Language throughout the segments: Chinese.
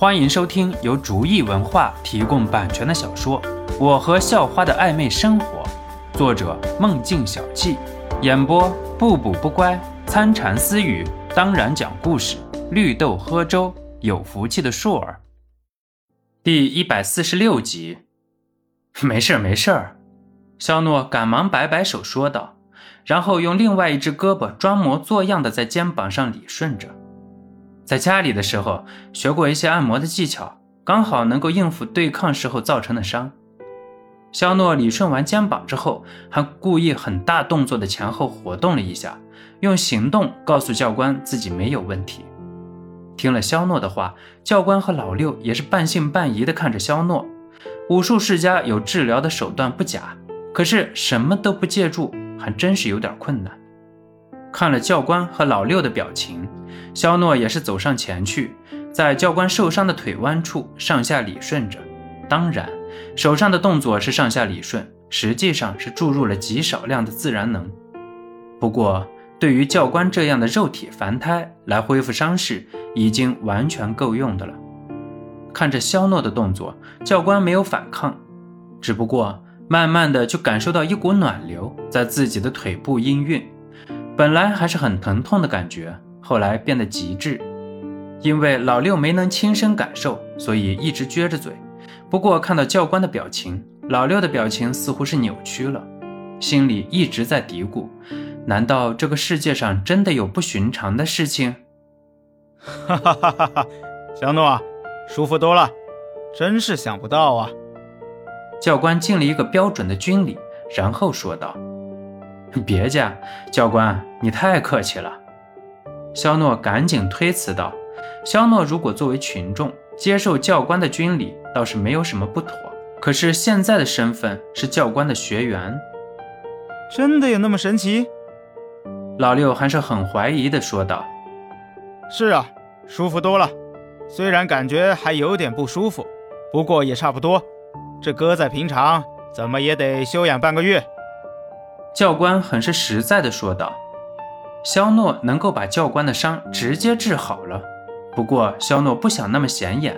欢迎收听由竹意文化提供版权的小说《我和校花的暧昧生活》，作者梦境小憩，演播不补不乖、参禅私语，当然讲故事，绿豆喝粥，有福气的硕儿。第146集。没事儿，肖诺赶忙摆摆手说道，然后用另外一只胳膊装模作样的在肩膀上理顺着。在家里的时候学过一些按摩的技巧，刚好能够应付对抗时候造成的伤。肖诺理顺完肩膀之后，还故意很大动作的前后活动了一下，用行动告诉教官自己没有问题。听了肖诺的话，教官和老六也是半信半疑的看着肖诺。武术世家有治疗的手段不假，可是什么都不借助还真是有点困难。看了教官和老六的表情，肖诺也是走上前去，在教官受伤的腿弯处上下理顺着，当然手上的动作是上下理顺，实际上是注入了极少量的自然能。不过对于教官这样的肉体凡胎来恢复伤势已经完全够用的了。看着肖诺的动作，教官没有反抗，只不过慢慢的就感受到一股暖流在自己的腿部氤氲，本来还是很疼痛的感觉，后来变得极致。因为老六没能亲身感受，所以一直撅着嘴。不过看到教官的表情，老六的表情似乎是扭曲了，心里一直在嘀咕，难道这个世界上真的有不寻常的事情？哈，小诺，舒服多了，真是想不到啊。教官敬了一个标准的军礼，然后说道。别介，教官，你太客气了。肖诺赶紧推辞道。肖诺如果作为群众接受教官的军礼倒是没有什么不妥，可是现在的身份是教官的学员。真的有那么神奇？老六还是很怀疑地说道。是啊，舒服多了，虽然感觉还有点不舒服，不过也差不多，这搁在平常怎么也得休养半个月。教官很是实在地说道。肖诺能够把教官的伤直接治好了，不过肖诺不想那么显眼，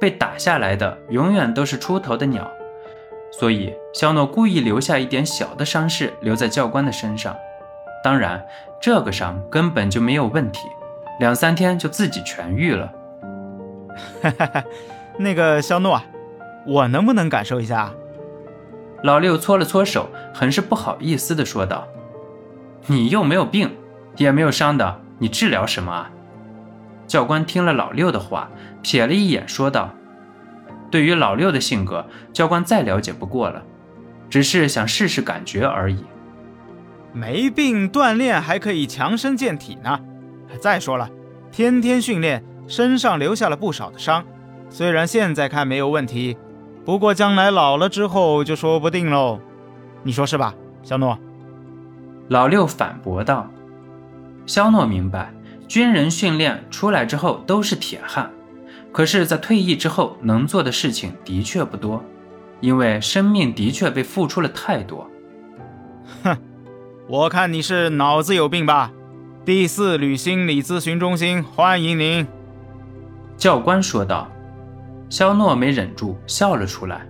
被打下来的永远都是出头的鸟，所以肖诺故意留下一点小的伤势留在教官的身上。当然这个伤根本就没有问题，2-3天就自己痊愈了。那个肖诺，我能不能感受一下？老六搓了搓手，很是不好意思地说道。你又没有病也没有伤的，你治疗什么啊？教官听了老六的话，瞥了一眼说道。对于老六的性格，教官再了解不过了，只是想试试感觉而已。没病锻炼还可以强身健体呢，再说了，天天训练身上留下了不少的伤，虽然现在看没有问题，不过将来老了之后就说不定喽，你说是吧，肖诺？老六反驳道。肖诺明白，军人训练出来之后都是铁汉，可是在退役之后能做的事情的确不多，因为生命的确被付出了太多。哼，我看你是脑子有病吧。第4旅心理咨询中心欢迎您。教官说道。肖诺没忍住笑了出来，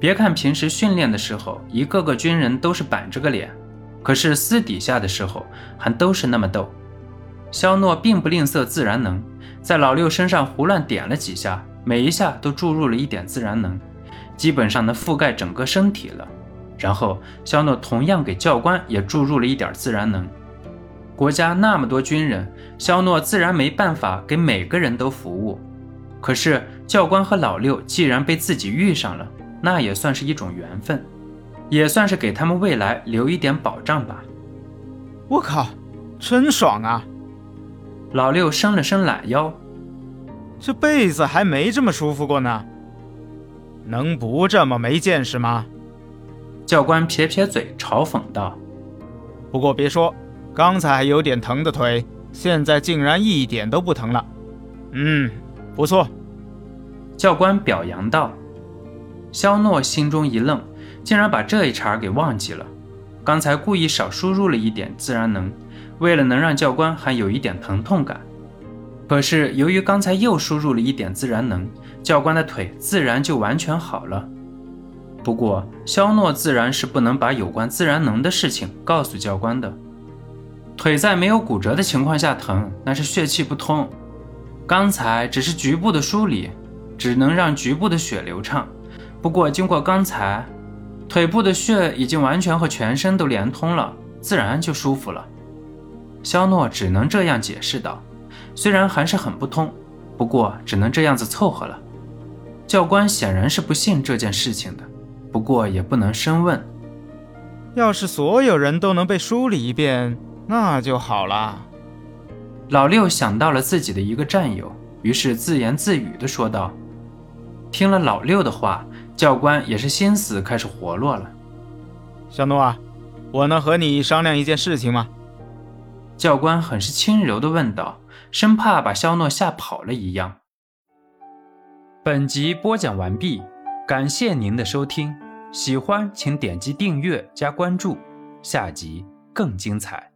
别看平时训练的时候一个个军人都是板着个脸，可是私底下的时候还都是那么逗。肖诺并不吝啬自然能，在老六身上胡乱点了几下，每一下都注入了一点自然能，基本上能覆盖整个身体了。然后肖诺同样给教官也注入了一点自然能。国家那么多军人，肖诺自然没办法给每个人都服务，可是教官和老六既然被自己遇上了，那也算是一种缘分，也算是给他们未来留一点保障吧。我靠，真爽啊。老六伸了伸懒腰，这辈子还没这么舒服过呢，能不这么没见识吗？教官撇撇嘴嘲讽道。不过别说，刚才还有点疼的腿，现在竟然一点都不疼了。不错，教官表扬道。肖诺心中一愣，竟然把这一茬给忘记了，刚才故意少输入了一点自然能，为了能让教官还有一点疼痛感。可是由于刚才又输入了一点自然能，教官的腿自然就完全好了。不过肖诺自然是不能把有关自然能的事情告诉教官的。腿在没有骨折的情况下疼，那是血气不通，刚才只是局部的梳理，只能让局部的血流畅。不过经过刚才，腿部的血已经完全和全身都连通了，自然就舒服了。肖诺只能这样解释道，虽然还是很不通，不过只能这样子凑合了。教官显然是不信这件事情的，不过也不能深问。要是所有人都能被梳理一遍，那就好了。老六想到了自己的一个战友，于是自言自语地说道。听了老六的话，教官也是心思开始活络了。小诺啊，我能和你商量一件事情吗？教官很是轻柔地问道，生怕把肖诺吓跑了一样。本集播讲完毕，感谢您的收听，喜欢请点击订阅加关注，下集更精彩。